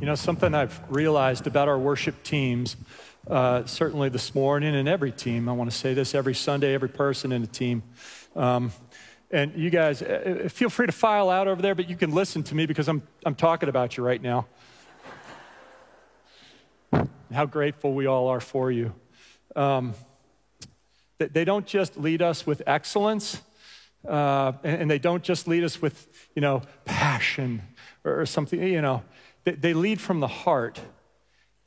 You know, something I've realized about our worship teams, certainly this morning and every team, I want to say this every Sunday, every person in the team. And you guys, feel free to file out over there, but you can listen to me because I'm talking about you right now. How grateful we all are for you. They don't just lead us with excellence, and they don't just lead us with, you know, passion or something, you know. They lead from the heart.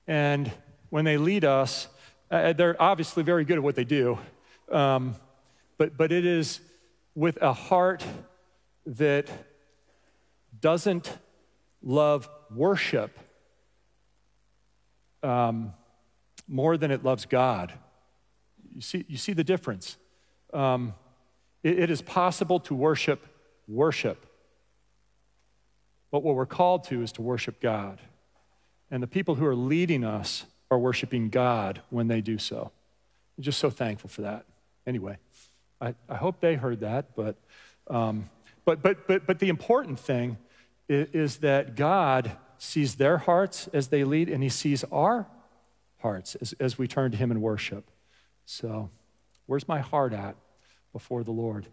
And when they lead us, they're obviously very good at what they do, but it is with a heart that doesn't love worship more than it loves God. You see the difference. It is possible to worship. But what we're called to is to worship God. And the people who are leading us are worshiping God when they do so. I'm just so thankful for that. Anyway, I hope they heard that, but the important thing is that God sees their hearts as they lead, and he sees our hearts as we turn to him in worship. So where's my heart at before the Lord?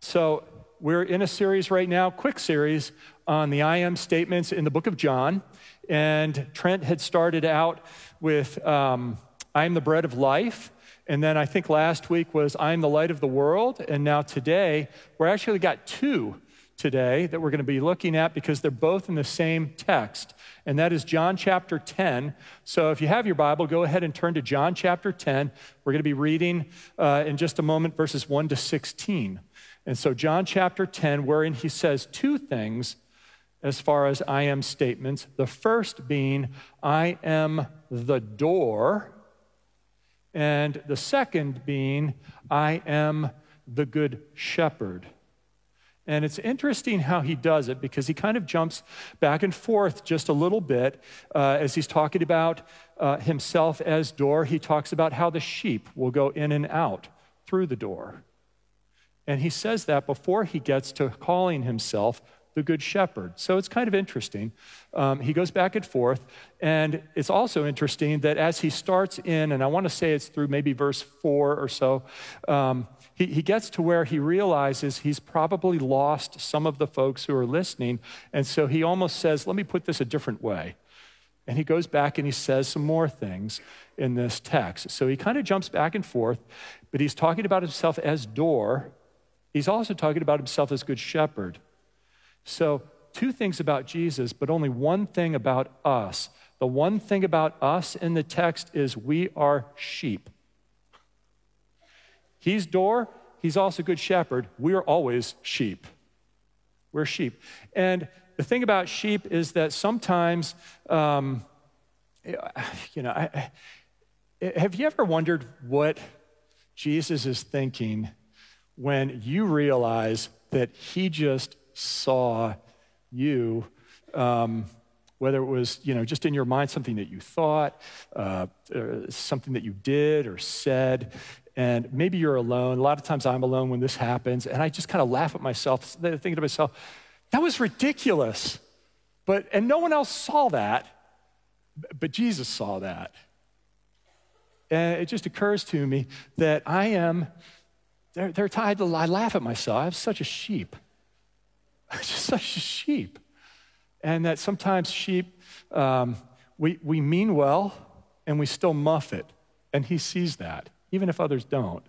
So we're in a series right now, quick series, on the I am statements in the book of John. And Trent had started out with, I am the bread of life. And then I think last week was, I am the light of the world. And now today, we're actually got two today that we're going to be looking at because they're both in the same text. And that is John chapter 10. So if you have your Bible, go ahead and turn to John chapter 10. We're going to be reading in just a moment verses 1 to 16. And so John chapter 10, wherein he says two things as far as I am statements. The first being, I am the door. And the second being, I am the good shepherd. And it's interesting how he does it because he kind of jumps back and forth just a little bit as he's talking about himself as door. He talks about how the sheep will go in and out through the door. And he says that before he gets to calling himself the good shepherd. So it's kind of interesting. He goes back and forth. And it's also interesting that as he starts in, and I want to say it's through maybe verse 4 or so, he gets to where he realizes he's probably lost some of the folks who are listening. And so he almost says, let me put this a different way. And he goes back and he says some more things in this text. So he kind of jumps back and forth, but he's talking about himself as door. He's also talking about himself as good shepherd. So two things about Jesus, but only one thing about us. The one thing about us in the text is we are sheep. He's door. He's also good shepherd. We are always sheep. We're sheep. And the thing about sheep is that sometimes, you know, have you ever wondered what Jesus is thinking when you realize that he just saw you, whether it was, you know, just in your mind, something that you thought, or something that you did or said, and maybe you're alone. A lot of times I'm alone when this happens, and I just kind of laugh at myself, thinking to myself, that was ridiculous, and no one else saw that, but Jesus saw that. And it just occurs to me that I am, they're tied to, I laugh at myself, I'm such a sheep. Just such a sheep. And that sometimes sheep, we mean well and we still muff it. And he sees that, even if others don't.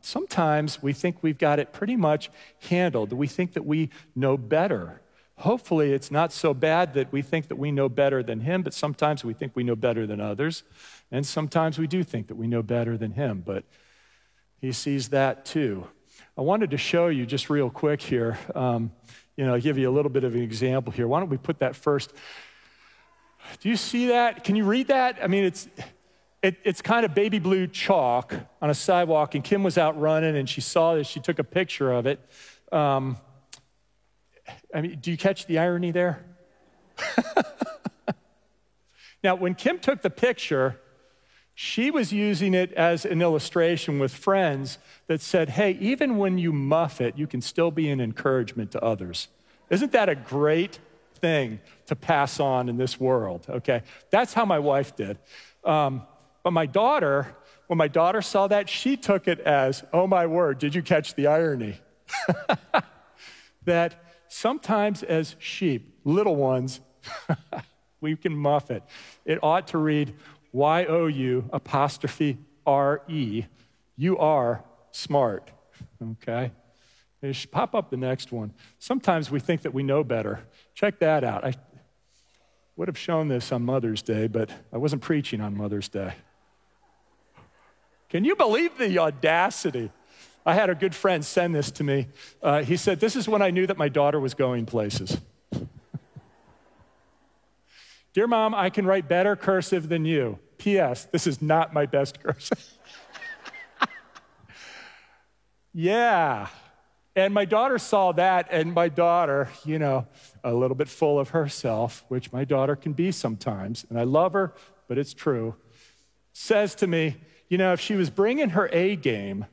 Sometimes we think we've got it pretty much handled. We think that we know better. Hopefully it's not so bad that we think that we know better than him, but sometimes we think we know better than others. And sometimes we do think that we know better than him, but he sees that too. I wanted to show you just real quick here, you know, give you a little bit of an example here. Why don't we put that first? Do you see that? Can you read that? I mean, it's kind of baby blue chalk on a sidewalk, and Kim was out running, and she saw this. She took a picture of it. I mean, do you catch the irony there? Now, when Kim took the picture, she was using it as an illustration with friends that said, hey, even when you muff it, you can still be an encouragement to others. Isn't that a great thing to pass on in this world, okay? That's how my wife did. But my daughter, when my daughter saw that, she took it as, oh my word, did you catch the irony? That sometimes as sheep, little ones, we can muff it. It ought to read YOU'. You are smart, okay? It should pop up the next one. Sometimes we think that we know better. Check that out. I would have shown this on Mother's Day, but I wasn't preaching on Mother's Day. Can you believe the audacity? I had a good friend send this to me. He said, this is when I knew that my daughter was going places. Dear Mom, I can write better cursive than you. P.S. This is not my best cursive. Yeah. And my daughter saw that, and my daughter, you know, a little bit full of herself, which my daughter can be sometimes, and I love her, but it's true, says to me, you know, if she was bringing her A game,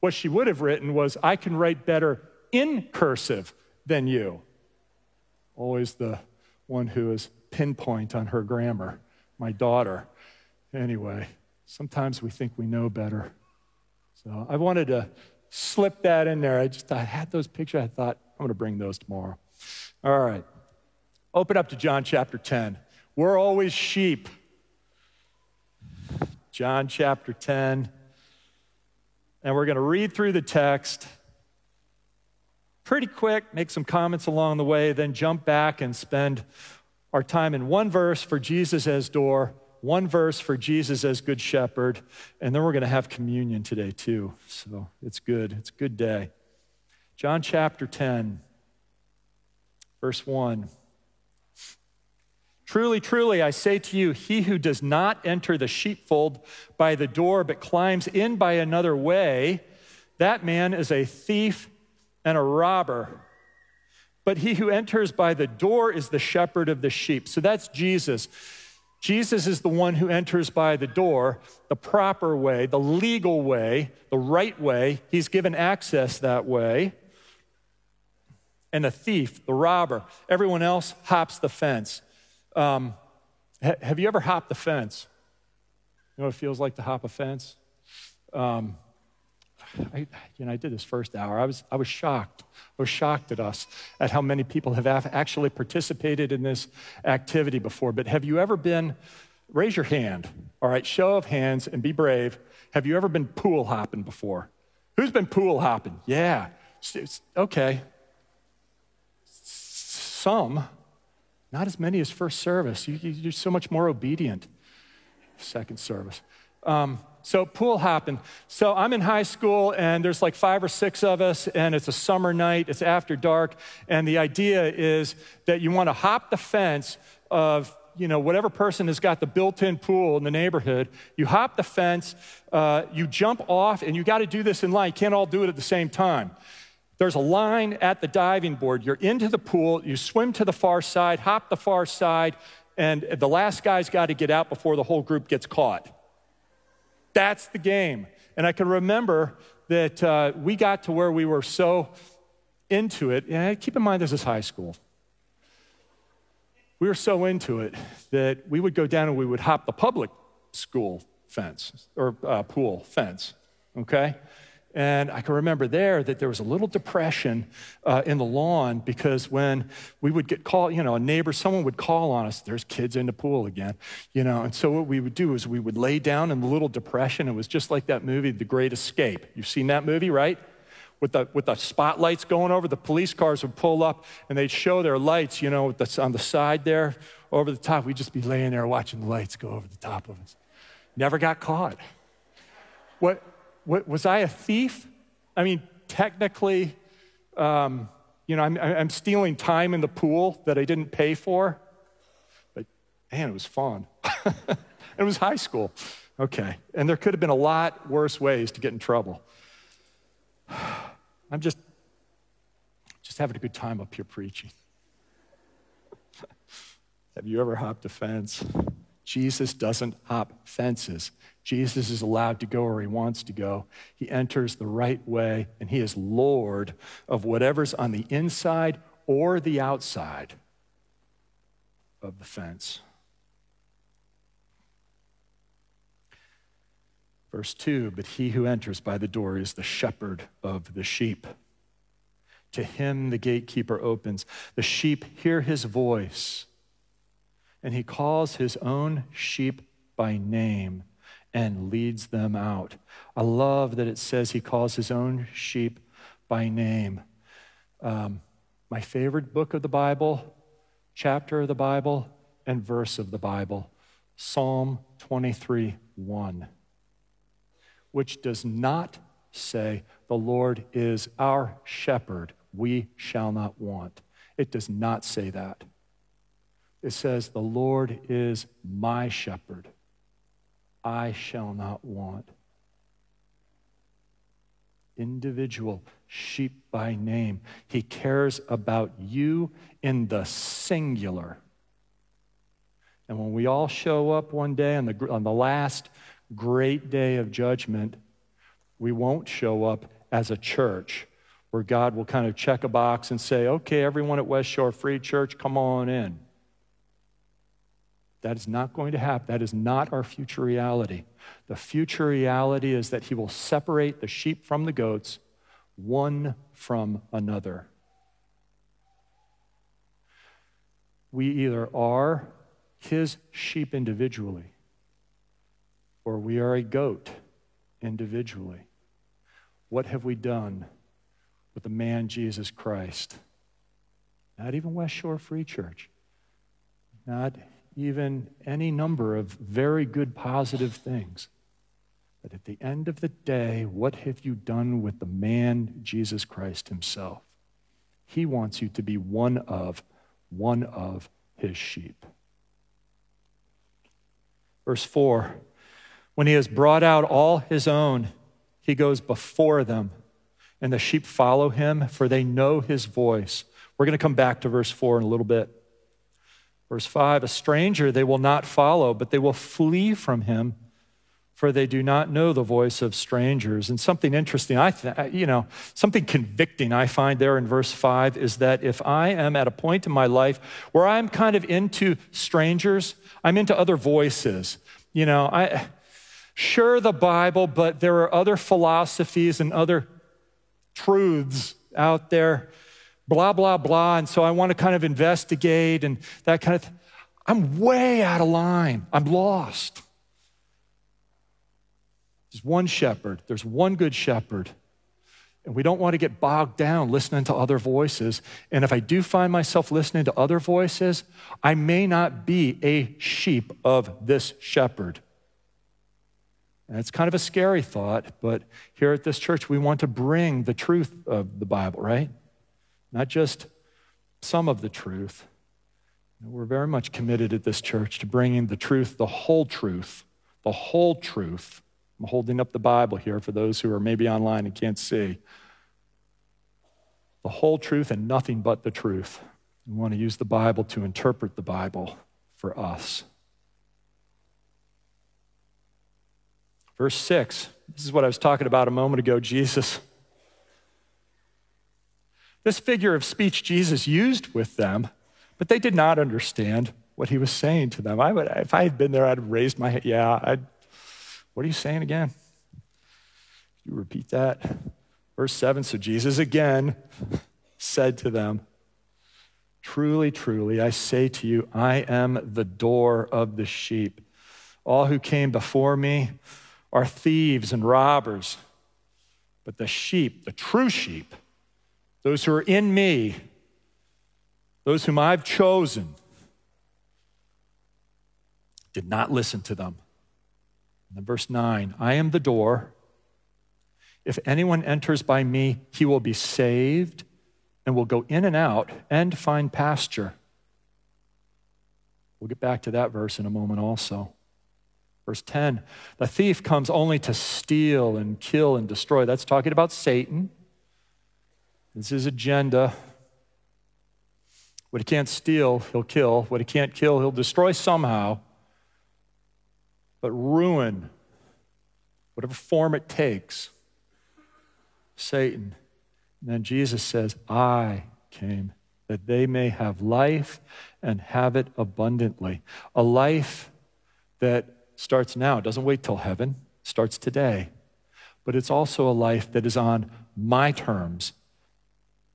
what she would have written was, I can write better in cursive than you. Always the one who is pinpoint on her grammar, my daughter. Anyway, sometimes we think we know better. So I wanted to slip that in there. I had those pictures. I thought, I'm going to bring those tomorrow. All right. Open up to John chapter 10. We're always sheep. John chapter 10. And we're going to read through the text pretty quick, make some comments along the way, then jump back and spend our time in one verse for Jesus as door, one verse for Jesus as good shepherd, and then we're going to have communion today too. So it's good. It's a good day. John chapter 10, verse 1. Truly, truly, I say to you, he who does not enter the sheepfold by the door but climbs in by another way, that man is a thief and a robber. But he who enters by the door is the shepherd of the sheep. So that's Jesus. Jesus is the one who enters by the door, the proper way, the legal way, the right way. He's given access that way. And the thief, the robber, everyone else hops the fence. Have you ever hopped the fence? You know what it feels like to hop a fence? I did this first hour. I was shocked. I was shocked at us, at how many people have actually participated in this activity before. But have you ever been, raise your hand, all right, show of hands and be brave. Have you ever been pool hopping before? Who's been pool hopping? Yeah, okay. Some, not as many as first service. You're so much more obedient, second service. So pool hopping. So I'm in high school, and there's like 5 or 6 of us, and it's a summer night. It's after dark, and the idea is that you want to hop the fence of, you know, whatever person has got the built-in pool in the neighborhood. You hop the fence, you jump off, and you got to do this in line. You can't all do it at the same time. There's a line at the diving board. You're into the pool. You swim to the far side, hop the far side, and the last guy's got to get out before the whole group gets caught. That's the game. And I can remember that we got to where we were so into it. And keep in mind, this is high school. We were so into it that we would go down and we would hop the public school fence or pool fence, okay? And I can remember there was a little depression in the lawn, because when we would get called, you know, a neighbor, someone would call on us, there's kids in the pool again, you know. And so what we would do is we would lay down in the little depression. It was just like that movie, The Great Escape. You've seen that movie, right? With the spotlights going over, the police cars would pull up and they'd show their lights, you know, on the side there, over the top. We'd just be laying there watching the lights go over the top of us. Never got caught. What, was I a thief? I mean, technically, you know, I'm stealing time in the pool that I didn't pay for, but man, it was fun. It was high school, okay. And there could have been a lot worse ways to get in trouble. I'm just having a good time up here preaching. Have you ever hopped a fence? Jesus doesn't hop fences. Jesus is allowed to go where he wants to go. He enters the right way, and he is Lord of whatever's on the inside or the outside. of the fence. Verse 2, but he who enters by the door is the shepherd of the sheep. To him the gatekeeper opens. The sheep hear his voice, and he calls his own sheep by name and leads them out. I love that it says he calls his own sheep by name. My favorite book of the Bible, chapter of the Bible, and verse of the Bible, Psalm 23:1, which does not say, the Lord is our shepherd, we shall not want. It does not say that. It says, the Lord is my shepherd, I shall not want. Individual, sheep by name. He cares about you in the singular. And when we all show up one day on the last great day of judgment, we won't show up as a church where God will kind of check a box and say, okay, everyone at West Shore Free Church, come on in. That is not going to happen. That is not our future reality. The future reality is that he will separate the sheep from the goats, one from another. We either are his sheep individually, or we are a goat individually. What have we done with the man Jesus Christ? Not even West Shore Free Church. Not even any number of very good positive things. But at the end of the day, what have you done with the man, Jesus Christ himself? He wants you to be one of his sheep. Verse 4, when he has brought out all his own, he goes before them, and the sheep follow him, for they know his voice. We're going to come back to verse 4 in a little bit. Verse 5, a stranger they will not follow, but they will flee from him, for they do not know the voice of strangers. And something interesting, something convicting I find there in verse 5 is that if I am at a point in my life where I'm kind of into strangers, I'm into other voices. Sure, the Bible, but there are other philosophies and other truths out there, blah, blah, blah, and so I want to kind of investigate and that kind of thing. I'm way out of line. I'm lost. There's one shepherd. There's one good shepherd. And we don't want to get bogged down listening to other voices. And if I do find myself listening to other voices, I may not be a sheep of this shepherd. And it's kind of a scary thought, but here at this church, we want to bring the truth of the Bible, right? Not just some of the truth. We're very much committed at this church to bringing the truth, the whole truth, the whole truth. I'm holding up the Bible here for those who are maybe online and can't see. The whole truth and nothing but the truth. We want to use the Bible to interpret the Bible for us. Verse 6, this is what I was talking about a moment ago, Jesus. This figure of speech Jesus used with them, but they did not understand what he was saying to them. If I had been there, I'd have raised my hand. What are you saying again? Could you repeat that? Verse 7, so Jesus again said to them, truly, truly, I say to you, I am the door of the sheep. All who came before me are thieves and robbers, but the sheep, the true sheep, those who are in me, those whom I've chosen, did not listen to them. And then verse 9, I am the door. If anyone enters by me, he will be saved and will go in and out and find pasture. We'll get back to that verse in a moment also. Verse 10, the thief comes only to steal and kill and destroy. That's talking about Satan. It's his agenda. What he can't steal, he'll kill. What he can't kill, he'll destroy somehow. But ruin, whatever form it takes, Satan. And then Jesus says, I came that they may have life and have it abundantly. A life that starts now, it doesn't wait till heaven, it starts today. But it's also a life that is on my terms,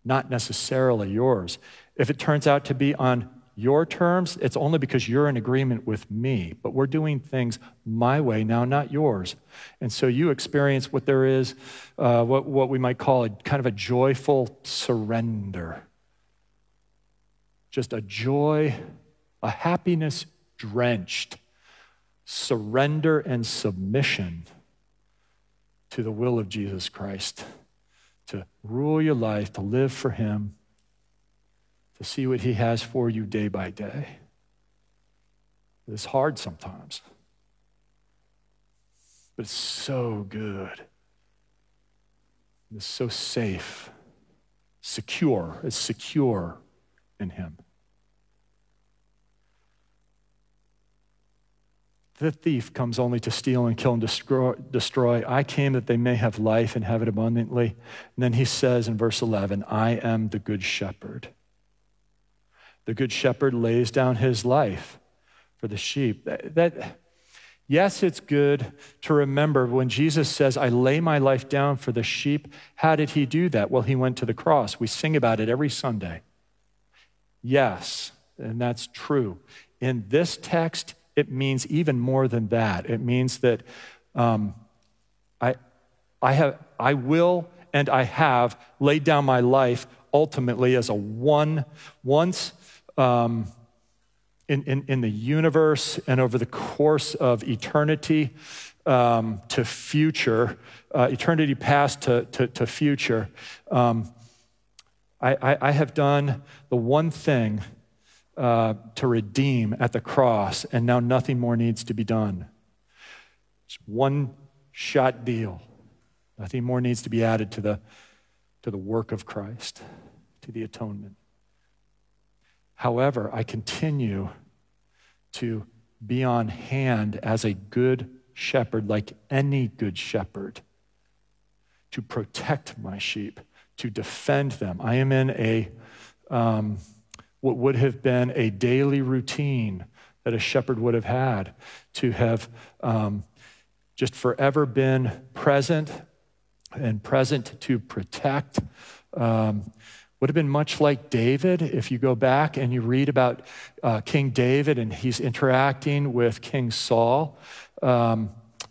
not necessarily yours. If it turns out to be on your terms, it's only because you're in agreement with me, but we're doing things my way now, not yours. And so you experience what there is, what we might call a kind of a joyful surrender. Just a joy, a happiness drenched surrender and submission to the will of Jesus Christ, to rule your life, to live for him, to see what he has for you day by day. It's hard sometimes, but it's so good. It's so safe, secure. It's secure in him. The thief comes only to steal and kill and destroy. I came that they may have life and have it abundantly. And then he says in verse 11, I am the good shepherd. The good shepherd lays down his life for the sheep. Yes, it's good to remember when Jesus says, I lay my life down for the sheep. How did he do that? Well, he went to the cross. We sing about it every Sunday. Yes, and that's true. In this text, it means even more than that. It means that I have laid down my life ultimately as a once in the universe and over the course of eternity to future, eternity past to future. I have done the one thing to redeem at the cross, and now nothing more needs to be done. It's one shot deal. Nothing more needs to be added to the work of Christ, to the atonement. However, I continue to be on hand as a good shepherd, like any good shepherd, to protect my sheep, to defend them. I am in what would have been a daily routine that a shepherd would have had, to have just forever been present and present to protect. Would have been much like David. If you go back and you read about King David and he's interacting with King Saul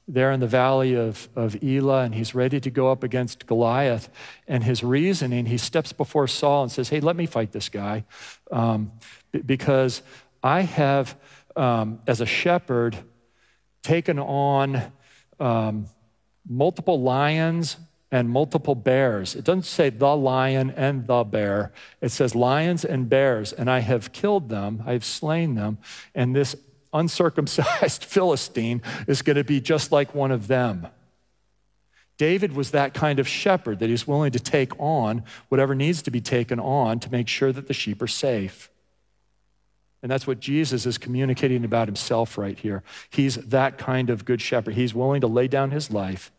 there in the valley of Elah, and he's ready to go up against Goliath. And his reasoning, he steps before Saul and says, hey, let me fight this guy because I have, as a shepherd, taken on multiple lions and multiple bears. It doesn't say the lion and the bear. It says lions and bears, and I have killed them, I've slain them, and this uncircumcised Philistine is going to be just like one of them. David was that kind of shepherd, that he's willing to take on whatever needs to be taken on to make sure that the sheep are safe. And that's what Jesus is communicating about himself right here. He's that kind of good shepherd. He's willing to lay down his life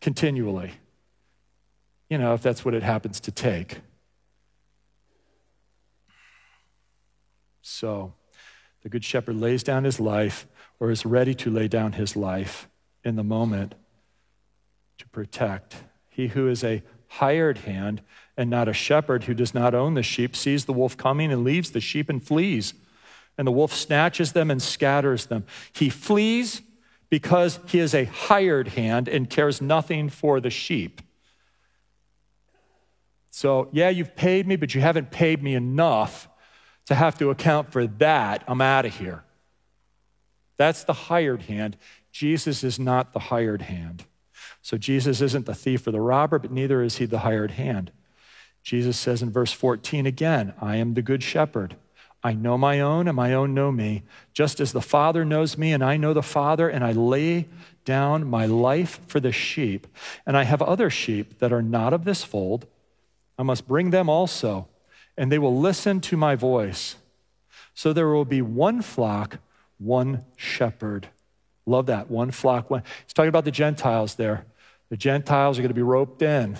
continually, if that's what it happens to take. So the good shepherd lays down his life, or is ready to lay down his life in the moment, to protect. He who is a hired hand and not a shepherd, who does not own the sheep, sees the wolf coming and leaves the sheep and flees. And the wolf snatches them and scatters them. He flees because he is a hired hand and cares nothing for the sheep. So, yeah, you've paid me, but you haven't paid me enough to have to account for that. I'm out of here. That's the hired hand. Jesus is not the hired hand. So Jesus isn't the thief or the robber, but neither is he the hired hand. Jesus says in verse 14 again, I am the good shepherd. I know my own, and my own know me, just as the Father knows me, and I know the Father, and I lay down my life for the sheep. And I have other sheep that are not of this fold. I must bring them also, and they will listen to my voice. So there will be one flock, one shepherd. Love that, one flock, one. He's talking about the Gentiles there. The Gentiles are going to be roped in.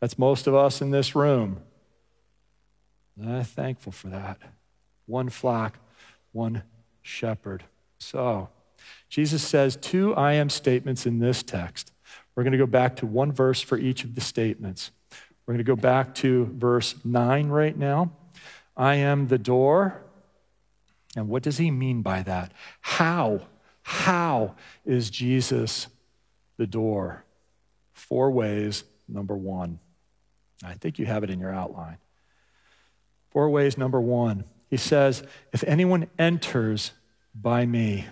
That's most of us in this room. And I'm thankful for that. One flock, one shepherd. So Jesus says two I am statements in this text. We're going to go back to one verse for each of the statements. We're going to go back to verse 9 right now. I am the door. And what does he mean by that? How is Jesus the door? 4 ways, number 1. I think you have it in your outline. 4 ways, number 1. He says, if anyone enters by me.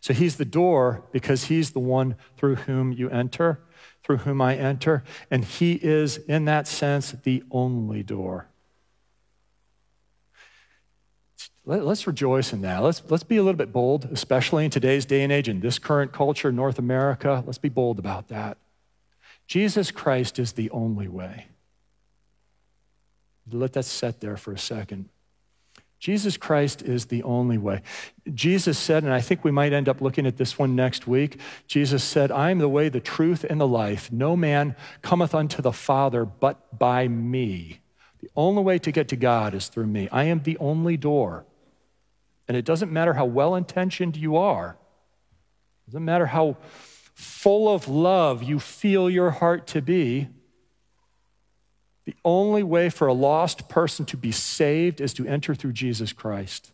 So he's the door because he's the one through whom you enter, through whom I enter, and he is, in that sense, the only door. Let's rejoice in that. Let's be a little bit bold, especially in today's day and age, in this current culture, North America. Let's be bold about that. Jesus Christ is the only way. Let that set there for a second. Jesus Christ is the only way. Jesus said, and I think we might end up looking at this one next week, Jesus said, I am the way, the truth, and the life. No man cometh unto the Father but by me. The only way to get to God is through me. I am the only door. And it doesn't matter how well-intentioned you are. It doesn't matter how full of love you feel your heart to be. The only way for a lost person to be saved is to enter through Jesus Christ.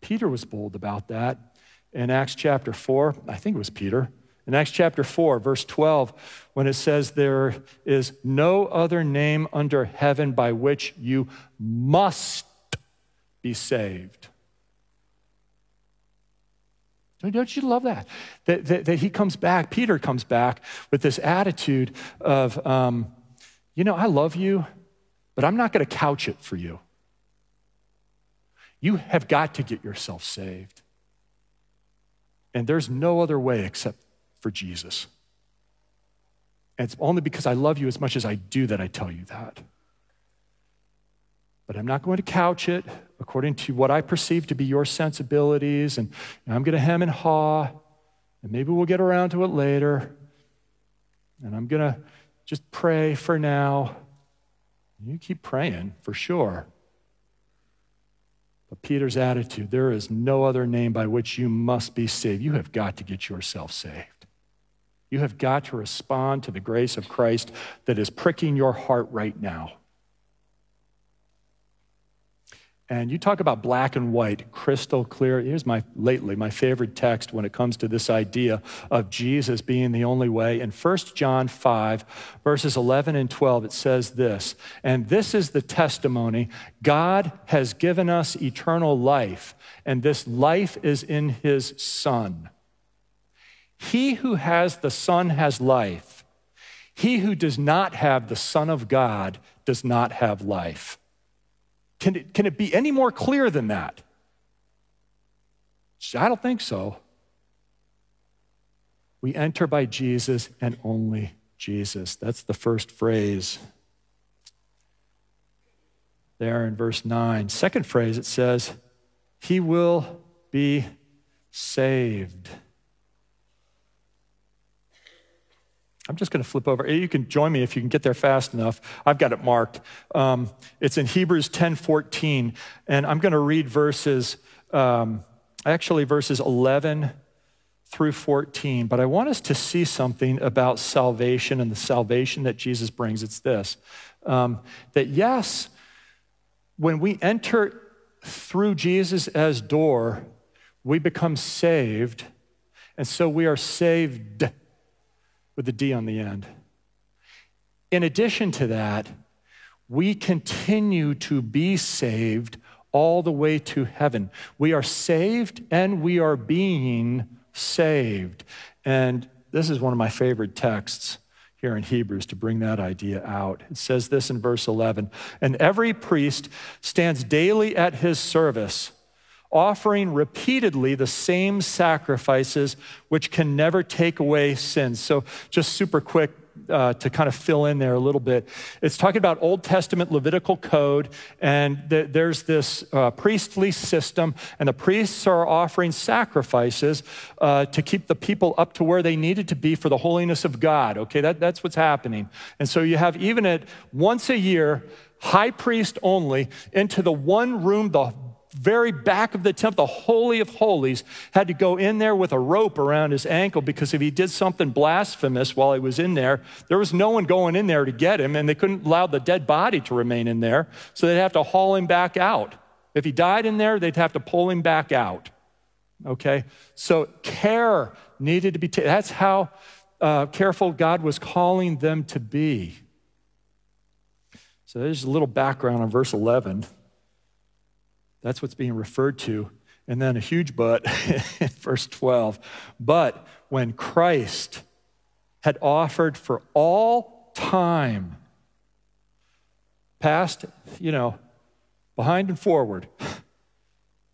Peter was bold about that. In Acts chapter 4, I think it was Peter. In Acts chapter 4, verse 12, when it says there is no other name under heaven by which you must be saved. Don't you love that? That he comes back, Peter comes back with this attitude of, you know, I love you, but I'm not going to couch it for you. You have got to get yourself saved. And there's no other way except for Jesus. And it's only because I love you as much as I do that I tell you that. But I'm not going to couch it according to what I perceive to be your sensibilities, and I'm going to hem and haw, and maybe we'll get around to it later, and I'm going to just pray for now. You keep praying for sure. But Peter's attitude, there is no other name by which you must be saved. You have got to get yourself saved. You have got to respond to the grace of Christ that is pricking your heart right now. And you talk about black and white, crystal clear. Here's my favorite text when it comes to this idea of Jesus being the only way. In 1 John 5, verses 11 and 12, it says this, and this is the testimony, God has given us eternal life, and this life is in his Son. He who has the Son has life. He who does not have the Son of God does not have life. Can it be any more clear than that? I don't think so. We enter by Jesus and only Jesus. That's the first phrase there in verse 9. Second phrase, it says, he will be saved. I'm just going to flip over. You can join me if you can get there fast enough. I've got it marked. It's in Hebrews 10:14, and I'm going to read verses 11 through 14, but I want us to see something about salvation and the salvation that Jesus brings. It's this, that yes, when we enter through Jesus as door, we become saved, and so we are saved with a D on the end. In addition to that, we continue to be saved all the way to heaven. We are saved and we are being saved. And this is one of my favorite texts here in Hebrews to bring that idea out. It says this in verse 11, and every priest stands daily at his service, offering repeatedly the same sacrifices which can never take away sins. So just super quick, to kind of fill in there a little bit. It's talking about Old Testament Levitical code, and there's this priestly system, and the priests are offering sacrifices to keep the people up to where they needed to be for the holiness of God. Okay, that's what's happening. And so you have even at once a year, high priest only, into the one room, the very back of the temple, the Holy of Holies, had to go in there with a rope around his ankle, because if he did something blasphemous while he was in there, there was no one going in there to get him, and they couldn't allow the dead body to remain in there, so they'd have to haul him back out. If he died in there, they'd have to pull him back out, okay? So care needed to be taken. That's how careful God was calling them to be. So there's a little background on verse 11. That's what's being referred to. And then a huge but in verse 12. But when Christ had offered for all time, past, behind and forward,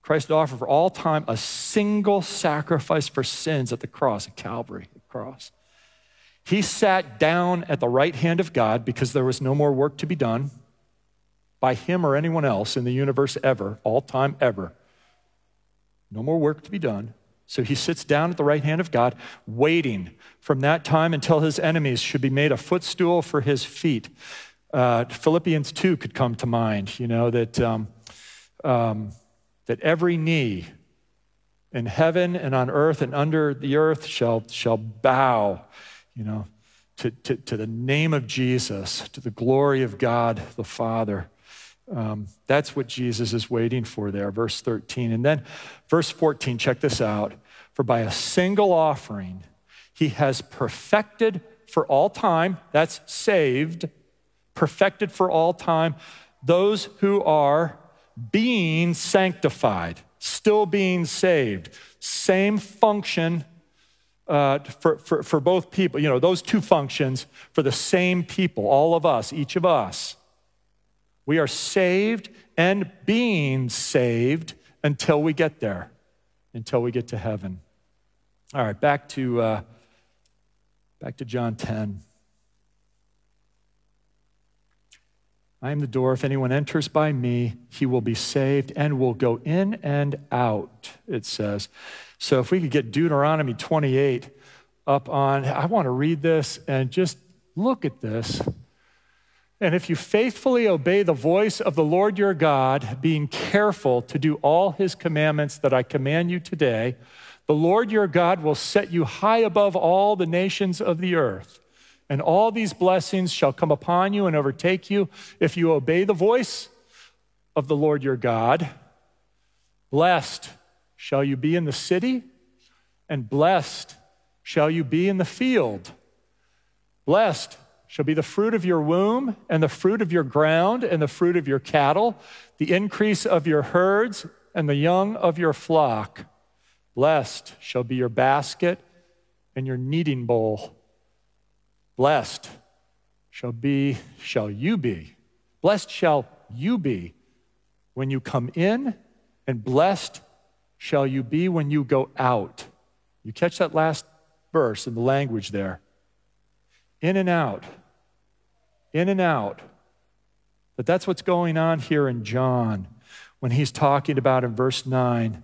Christ offered for all time a single sacrifice for sins at the cross, at Calvary, the cross. He sat down at the right hand of God because there was no more work to be done by him or anyone else in the universe ever, all time ever. No more work to be done. So he sits down at the right hand of God, waiting from that time until his enemies should be made a footstool for his feet. Philippians 2 could come to mind, that every knee in heaven and on earth and under the earth shall bow, to the name of Jesus, to the glory of God the Father. That's what Jesus is waiting for there, verse 13. And then verse 14, check this out. For by a single offering, he has perfected for all time, that's saved, perfected for all time, those who are being sanctified, still being saved. Same function for both people, those two functions for the same people, all of us, each of us. We are saved and being saved until we get there, until we get to heaven. All right, back to John 10. I am the door. If anyone enters by me, he will be saved and will go in and out, it says. So if we could get Deuteronomy 28 up on, I want to read this and just look at this. And if you faithfully obey the voice of the Lord your God, being careful to do all his commandments that I command you today, the Lord your God will set you high above all the nations of the earth. And all these blessings shall come upon you and overtake you if you obey the voice of the Lord your God. Blessed shall you be in the city, and blessed shall you be in the field. Blessed shall be the fruit of your womb, and the fruit of your ground, and the fruit of your cattle, the increase of your herds, and the young of your flock. Blessed shall be your basket and your kneading bowl. Blessed shall you be. Blessed shall you be when you come in, and blessed shall you be when you go out. You catch that last verse in the language there. In and out. In and out. But that's what's going on here in John when he's talking about in verse 9,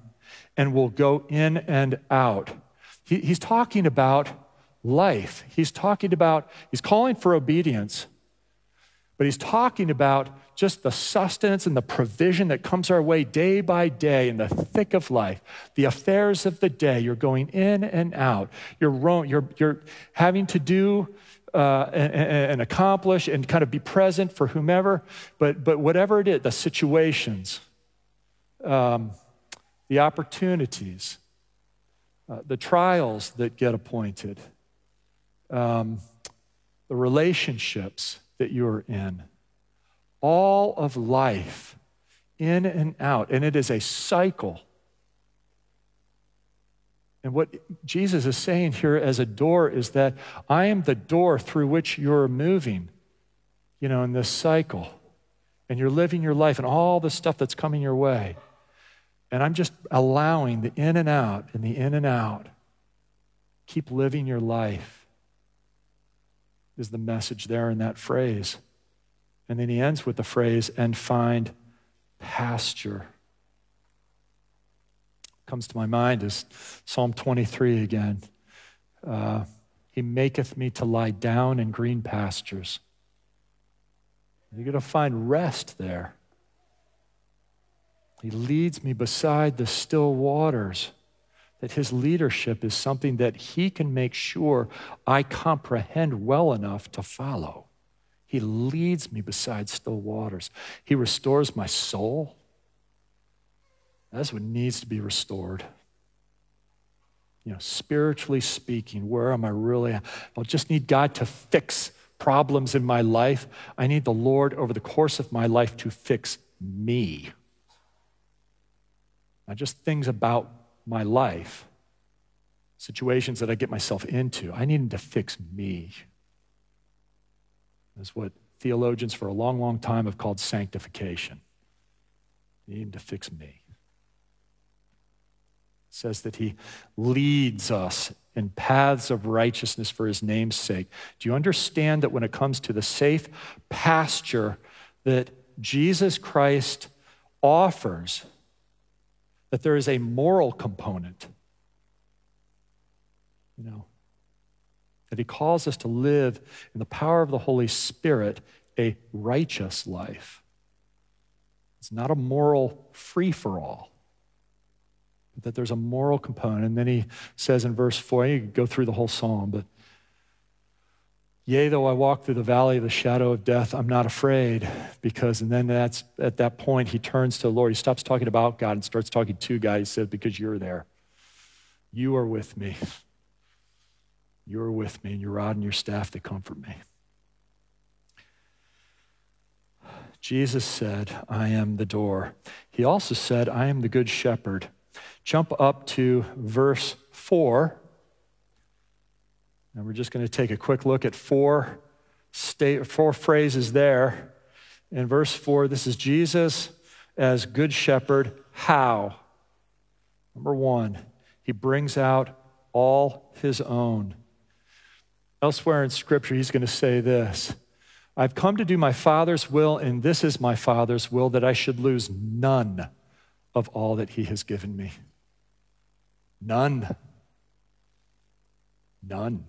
and will go in and out. He's talking about life. He's calling for obedience, but he's talking about just the sustenance and the provision that comes our way day by day in the thick of life, the affairs of the day. You're going in and out. You're having to do and accomplish and kind of be present for whomever, but whatever it is, the situations, the opportunities, the trials that get appointed, the relationships that you're in, all of life, in and out, and it is a cycle. And what Jesus is saying here as a door is that I am the door through which you're moving, in this cycle. And you're living your life and all the stuff that's coming your way. And I'm just allowing the in and out and the in and out. Keep living your life. is the message there in that phrase. And then he ends with the phrase, and find pasture. Comes to my mind is Psalm 23 again. He maketh me to lie down in green pastures. You're going to find rest there. He leads me beside the still waters. That his leadership is something that he can make sure I comprehend well enough to follow. He leads me beside still waters. He restores my soul. That's what needs to be restored. You know, spiritually speaking, where am I really? I don't just need God to fix problems in my life. I need the Lord over the course of my life to fix me. Not just things about my life, situations that I get myself into. I need him to fix me. That's what theologians for a long, long time have called sanctification. I need him to fix me. It says that he leads us in paths of righteousness for his name's sake. Do you understand that when it comes to the safe pasture that Jesus Christ offers, that there is a moral component, you know, that he calls us to live in the power of the Holy Spirit, a righteous life. It's not a moral free-for-all, but that there's a moral component. And then he says in verse 4, you can go through the whole psalm, but yea, though I walk through the valley of the shadow of death, I'm not afraid because, and then that's at that point, he turns to the Lord. He stops talking about God and starts talking to God. He says, because you're there. You are with me. You are with me, and your rod and your staff, they comfort me. Jesus said, I am the door. He also said, I am the good shepherd. Jump up to verse 4. And we're just going to take a quick look at four phrases there. In verse 4, this is Jesus as good shepherd. How? Number 1, he brings out all his own. Elsewhere in Scripture, he's going to say this, I've come to do my Father's will, and this is my Father's will, that I should lose none of all that he has given me. None. None.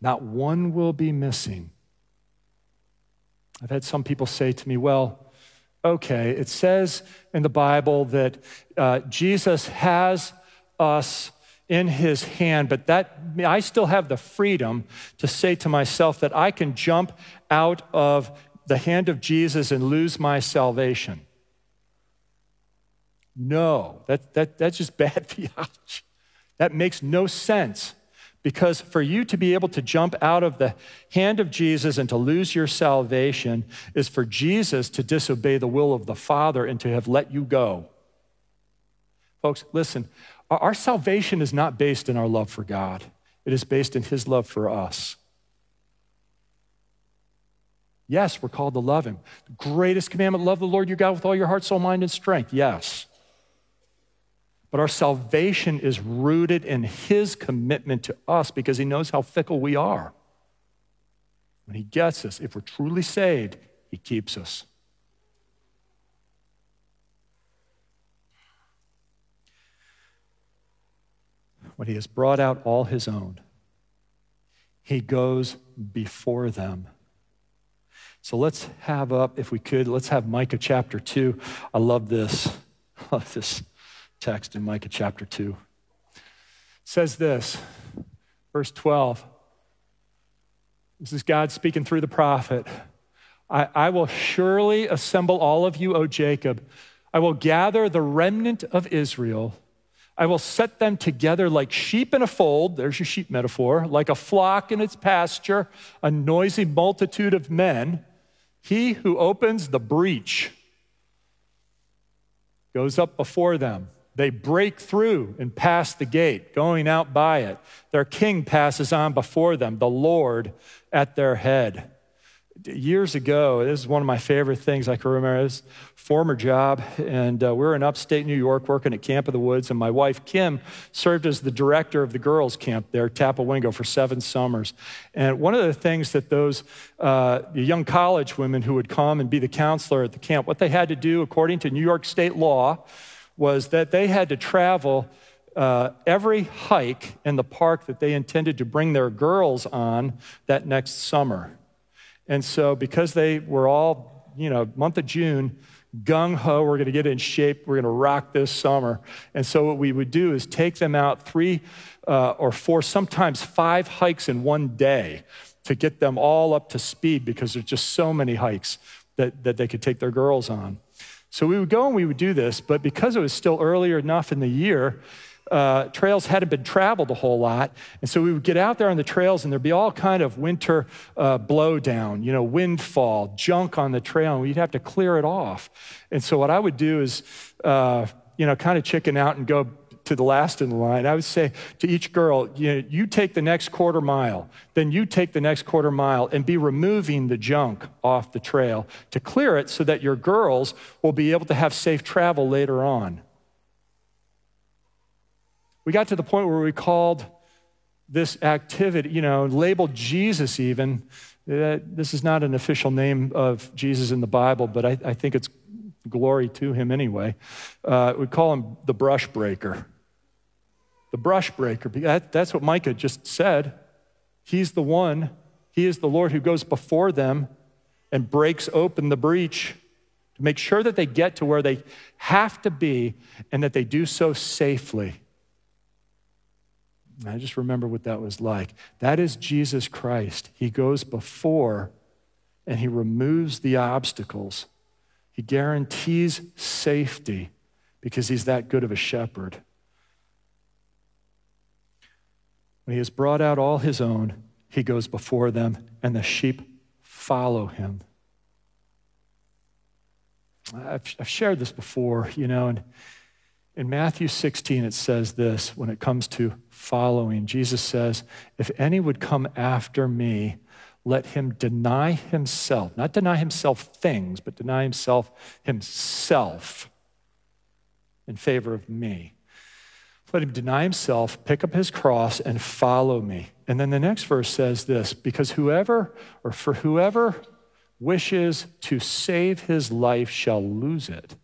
Not one will be missing. I've had some people say to me, well, okay, it says in the Bible that Jesus has us in his hand, but that I still have the freedom to say to myself that I can jump out of the hand of Jesus and lose my salvation. No, that's just bad theology. That makes no sense. Because for you to be able to jump out of the hand of Jesus and to lose your salvation is for Jesus to disobey the will of the Father and to have let you go. Folks, listen, our salvation is not based in our love for God. It is based in his love for us. Yes, we're called to love him. The greatest commandment, love the Lord your God with all your heart, soul, mind, and strength. Yes. But our salvation is rooted in his commitment to us because he knows how fickle we are. When he gets us, if we're truly saved, he keeps us. When he has brought out all his own, he goes before them. So let's have up, if we could, let's have Micah chapter 2. I love this. I love this text in Micah chapter 2. It says this, verse 12. This is God speaking through the prophet. I will surely assemble all of you, O Jacob. I will gather the remnant of Israel. I will set them together like sheep in a fold. There's your sheep metaphor. Like a flock in its pasture, a noisy multitude of men. He who opens the breach goes up before them. They break through and pass the gate, going out by it. Their king passes on before them, the Lord at their head. Years ago, this is one of my favorite things I can remember. This former job, and we were in upstate New York working at Camp of the Woods, and my wife, Kim, served as the director of the girls' camp there, Tapawingo, for 7 summers. And one of the things that those young college women who would come and be the counselor at the camp, what they had to do, according to New York state law, was that they had to travel every hike in the park that they intended to bring their girls on that next summer. And so because they were all, month of June, gung-ho, we're going to get in shape, we're going to rock this summer. And so what we would do is take them out 3 or 4, sometimes 5 hikes in one day to get them all up to speed, because there's just so many hikes that they could take their girls on. So we would go and we would do this, but because it was still earlier enough in the year, trails hadn't been traveled a whole lot, and so we would get out there on the trails, and there'd be all kind of winter blowdown, windfall, junk on the trail, and we'd have to clear it off. And so what I would do is, kind of chicken out and go to the last in the line. I would say to each girl, you take the next quarter mile, then you take the next quarter mile, and be removing the junk off the trail to clear it so that your girls will be able to have safe travel later on. We got to the point where we called this activity, labeled Jesus even. This is not an official name of Jesus in the Bible, but I think it's glory to him anyway. We call him the brush breaker. The brush breaker. That's what Micah just said. He's the one. He is the Lord who goes before them and breaks open the breach to make sure that they get to where they have to be and that they do so safely. I just remember what that was like. That is Jesus Christ. He goes before and he removes the obstacles. He guarantees safety because he's that good of a shepherd. When he has brought out all his own, he goes before them and the sheep follow him. I've shared this before, and in Matthew 16, it says this, when it comes to following, Jesus says, if any would come after me, let him deny himself, not deny himself things, but deny himself in favor of me. Let him deny himself, pick up his cross, and follow me. And then the next verse says this, because whoever wishes to save his life shall lose it.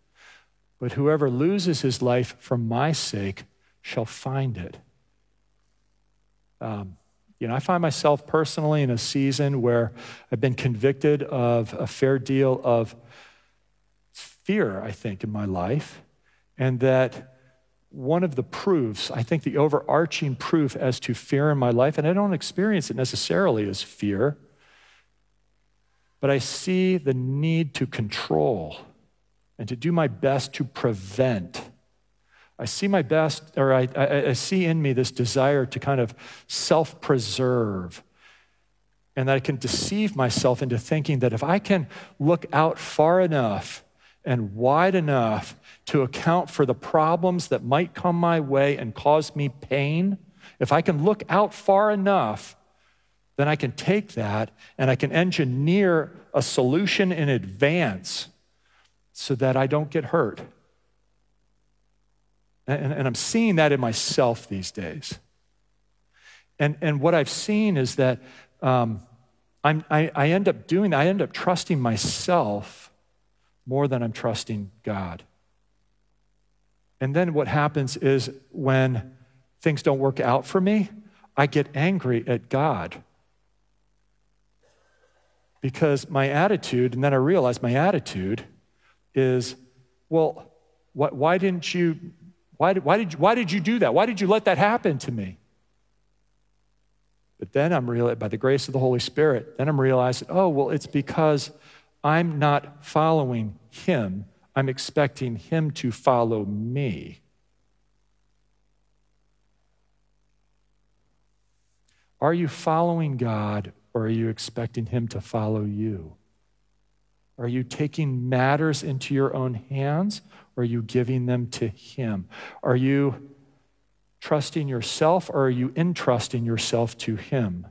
But whoever loses his life for my sake shall find it. I find myself personally in a season where I've been convicted of a fair deal of fear, I think, in my life. And that one of the proofs, I think the overarching proof as to fear in my life, and I don't experience it necessarily as fear, but I see the need to control and to do my best to prevent. I see in me this desire to kind of self-preserve, and that I can deceive myself into thinking that if I can look out far enough and wide enough to account for the problems that might come my way and cause me pain, if I can look out far enough, then I can take that and I can engineer a solution in advance so that I don't get hurt. And I'm seeing that in myself these days. And what I've seen is that I end up doing that. I end up trusting myself more than I'm trusting God. And then what happens is when things don't work out for me, I get angry at God. Because my attitude, and then I realize my attitude is, well, why did you do that? Why did you let that happen to me? But then I'm realizing, by the grace of the Holy Spirit, then I'm realizing, it's because I'm not following him. I'm expecting him to follow me. Are you following God, or are you expecting him to follow you? Are you taking matters into your own hands, or are you giving them to him? Are you trusting yourself, or are you entrusting yourself to him?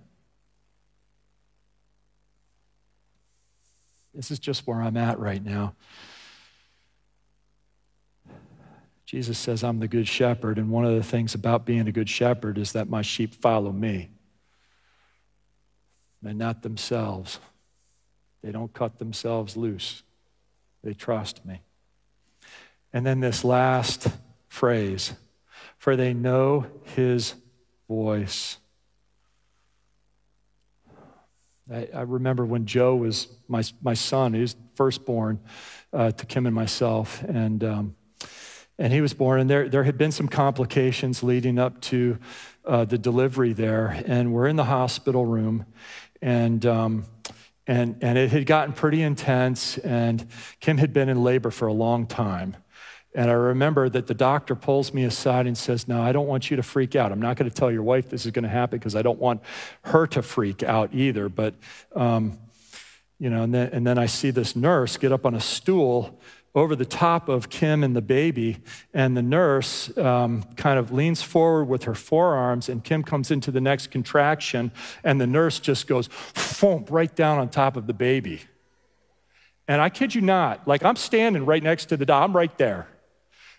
This is just where I'm at right now. Jesus says, I'm the good shepherd, and one of the things about being a good shepherd is that my sheep follow me and not themselves. They don't cut themselves loose. They trust me. And then this last phrase, for they know his voice. I remember when Joe was my son, he was firstborn to Kim and myself, and he was born, and there had been some complications leading up to the delivery there, and we're in the hospital room, and it had gotten pretty intense, and Kim had been in labor for a long time. And I remember that the doctor pulls me aside and says, no, I don't want you to freak out. I'm not going to tell your wife this is going to happen because I don't want her to freak out either. But, and then I see this nurse get up on a stool over the top of Kim and the baby, and the nurse kind of leans forward with her forearms, and Kim comes into the next contraction, and the nurse just goes, thump, right down on top of the baby. And I kid you not, like I'm standing right next to the doctor, I'm right there.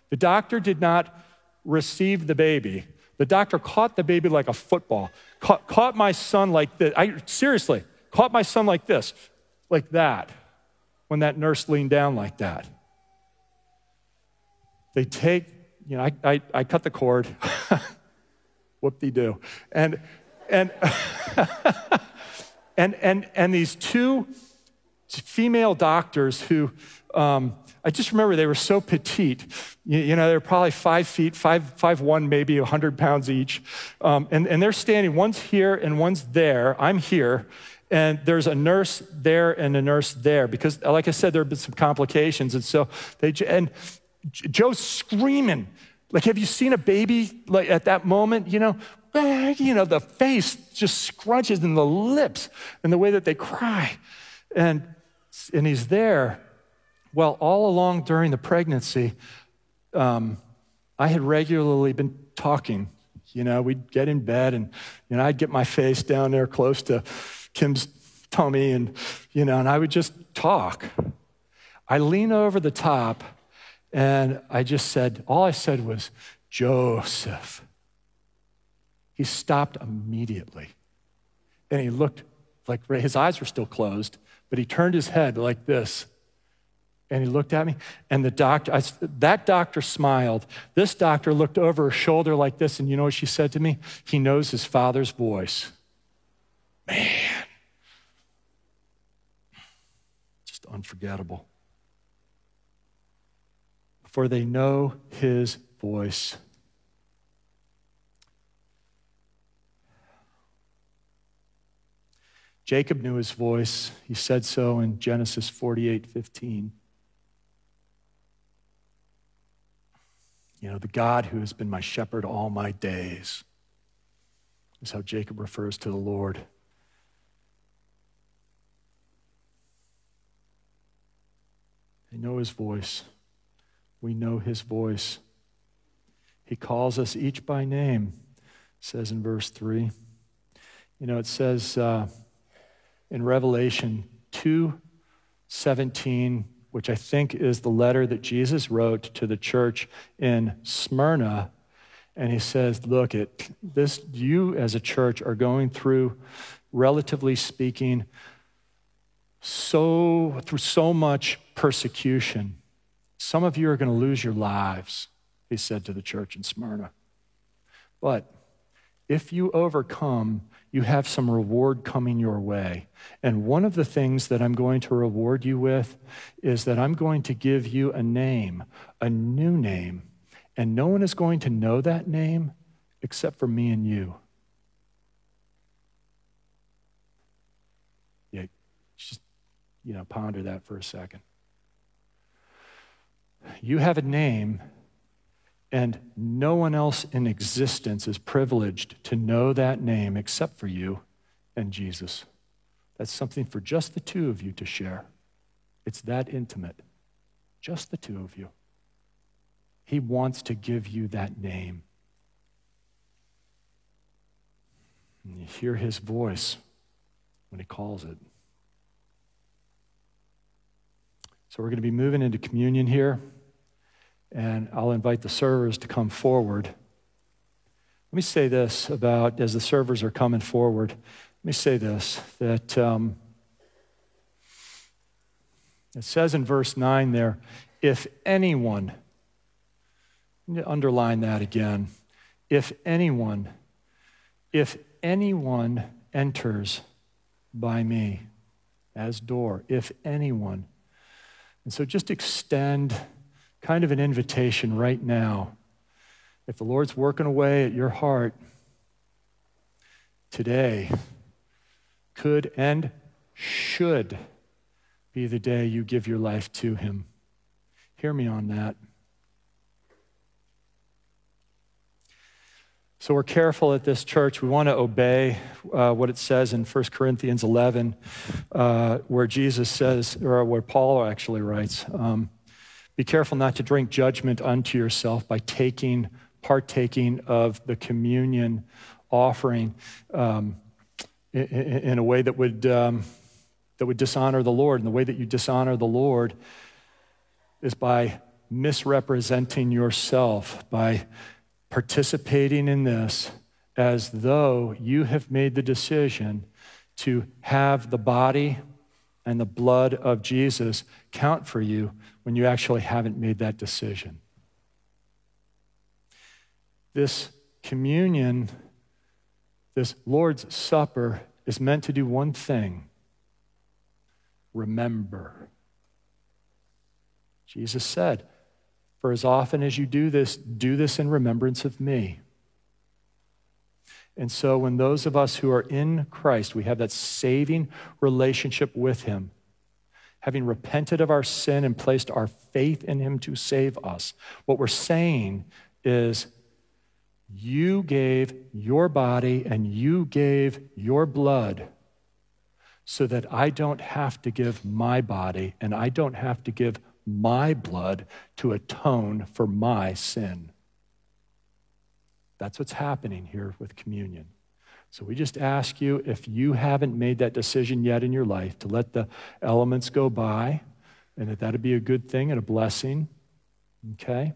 The doctor did not receive the baby. The doctor caught the baby like a football, caught my son like this. Seriously, caught my son like this, like that, when that nurse leaned down like that. They take, I cut the cord, whoop-de-doo. And these two female doctors who, I just remember they were so petite. They were probably 5 feet, 5'1", maybe 100 pounds each. And they're standing, one's here and one's there. I'm here. And there's a nurse there and a nurse there because, like I said, there have been some complications. And so Joe's screaming, like, have you seen a baby like at that moment? The face just scrunches and the lips and the way that they cry. And he's there. Well, all along during the pregnancy, I had regularly been talking. We'd get in bed and, I'd get my face down there close to Kim's tummy and, and I would just talk. I lean over the top and all I said was, Joseph. He stopped immediately. And he looked like his eyes were still closed, but he turned his head like this, and he looked at me, and that doctor smiled. This doctor looked over her shoulder like this, and you know what she said to me? He knows his father's voice. Man. Just unforgettable. For they know his voice. Jacob knew his voice. He said so in Genesis 48:15. The God who has been my shepherd all my days is how Jacob refers to the Lord. They know his voice. We know his voice. He calls us each by name, it says in verse 3. It says... in Revelation 2:17, which I think is the letter that Jesus wrote to the church in Smyrna, and he says, look, you as a church are going through, relatively speaking, through so much persecution. Some of you are going to lose your lives, he said to the church in Smyrna. But if you overcome, you have some reward coming your way. And one of the things that I'm going to reward you with is that I'm going to give you a name, a new name, and no one is going to know that name except for me and you. Yeah, just, ponder that for a second. You have a name, and no one else in existence is privileged to know that name except for you and Jesus. That's something for just the two of you to share. It's that intimate. Just the two of you. He wants to give you that name. And you hear his voice when he calls it. So we're going to be moving into communion here, and I'll invite the servers to come forward. Let me say this about, as the servers are coming forward, let me say this, that it says in verse 9 there, if anyone, underline that again, if anyone enters by me as door, if anyone. And so just extend kind of an invitation right now. If the Lord's working away at your heart today, could and should be the day you give your life to him. Hear me on that. So we're careful at this church. We want to obey what it says in 1 Corinthians 11, where Jesus says, or where Paul actually writes, be careful not to drink judgment unto yourself by partaking of the communion offering in a way that would dishonor the Lord. And the way that you dishonor the Lord is by misrepresenting yourself, by participating in this as though you have made the decision to have the body and the blood of Jesus count for you when you actually haven't made that decision. This communion, this Lord's Supper, is meant to do one thing: remember. Jesus said, for as often as you do this in remembrance of me. And so when those of us who are in Christ, we have that saving relationship with him, having repented of our sin and placed our faith in him to save us, what we're saying is, you gave your body and you gave your blood so that I don't have to give my body and I don't have to give my blood to atone for my sin. That's what's happening here with communion. So we just ask you, if you haven't made that decision yet in your life, to let the elements go by, and that that'd be a good thing and a blessing, okay?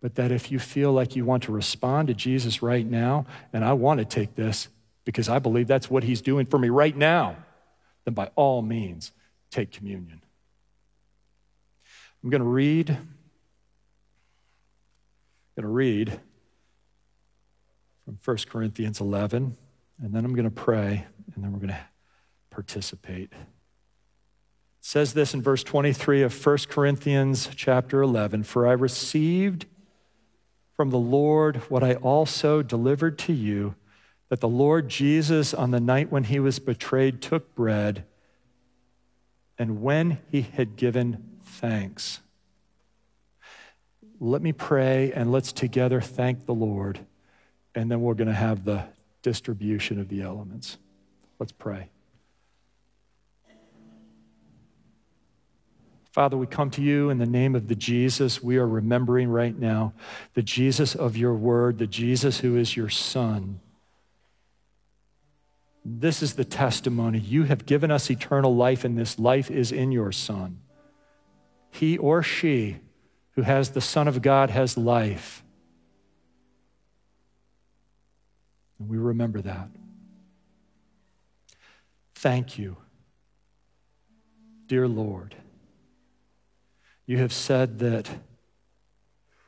But that if you feel like you want to respond to Jesus right now, and I want to take this because I believe that's what he's doing for me right now, then by all means, take communion. I'm going to read. From 1 Corinthians 11, and then I'm going to pray, and then we're going to participate. It says this in verse 23 of 1 Corinthians chapter 11, for I received from the Lord what I also delivered to you, that the Lord Jesus on the night when he was betrayed took bread, and when he had given thanks. Let me pray, and let's together thank the Lord, and then we're going to have the distribution of the elements. Let's pray. Father, we come to you in the name of the Jesus we are remembering right now, the Jesus of your word, the Jesus who is your Son. This is the testimony. You have given us eternal life, and this life is in your Son. He or she who has the Son of God has life. And we remember that. Thank you, dear Lord. You have said that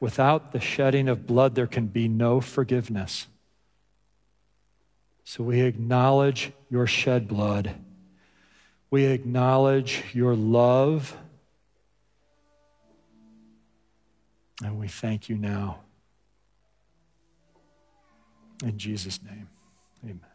without the shedding of blood, there can be no forgiveness. So we acknowledge your shed blood. We acknowledge your love. And we thank you now. In Jesus' name, amen.